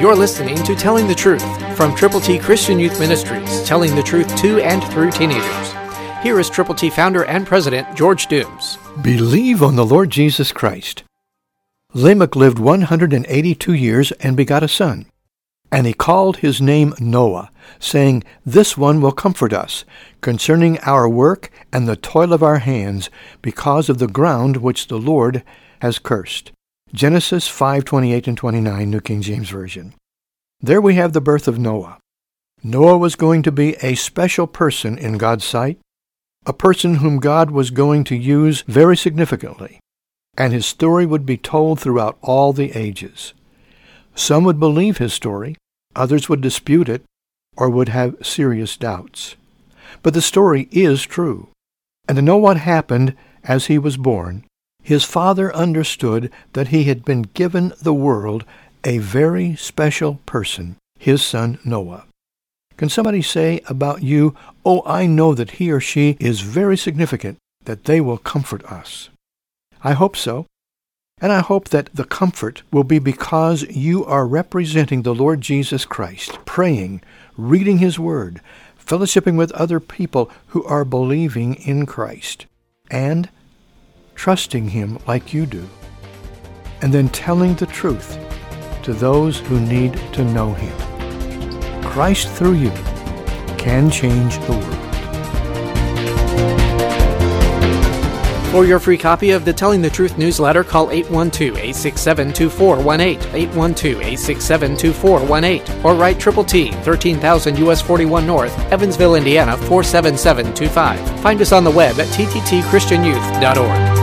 You're listening to Telling the Truth from Triple T Christian Youth Ministries, telling the truth to and through teenagers. Here is Triple T founder and president, George Dooms. Believe on the Lord Jesus Christ. Lamech lived 182 years and begot a son. And he called his name Noah, saying, This one will comfort us, concerning our work and the toil of our hands, because of the ground which the Lord has cursed. Genesis 5:28 and 29, New King James Version. There we have the birth of Noah. Noah was going to be a special person in God's sight, a person whom God was going to use very significantly, and his story would be told throughout all the ages. Some would believe his story, others would dispute it, or would have serious doubts. But the story is true. And to know what happened as he was born, his father understood that he had been given the world a very special person, his son Noah. Can somebody say about you, Oh, I know that he or she is very significant, that they will comfort us? I hope so. And I hope that the comfort will be because you are representing the Lord Jesus Christ, praying, reading His Word, fellowshipping with other people who are believing in Christ, and trusting Him like you do, and then telling the truth to those who need to know Him. Christ through you can change the world. For your free copy of the Telling the Truth newsletter, call 812-867-2418, 812-867-2418, or write Triple T, 13,000 U.S. 41 North, Evansville, Indiana, 47725. Find us on the web at tttchristianyouth.org.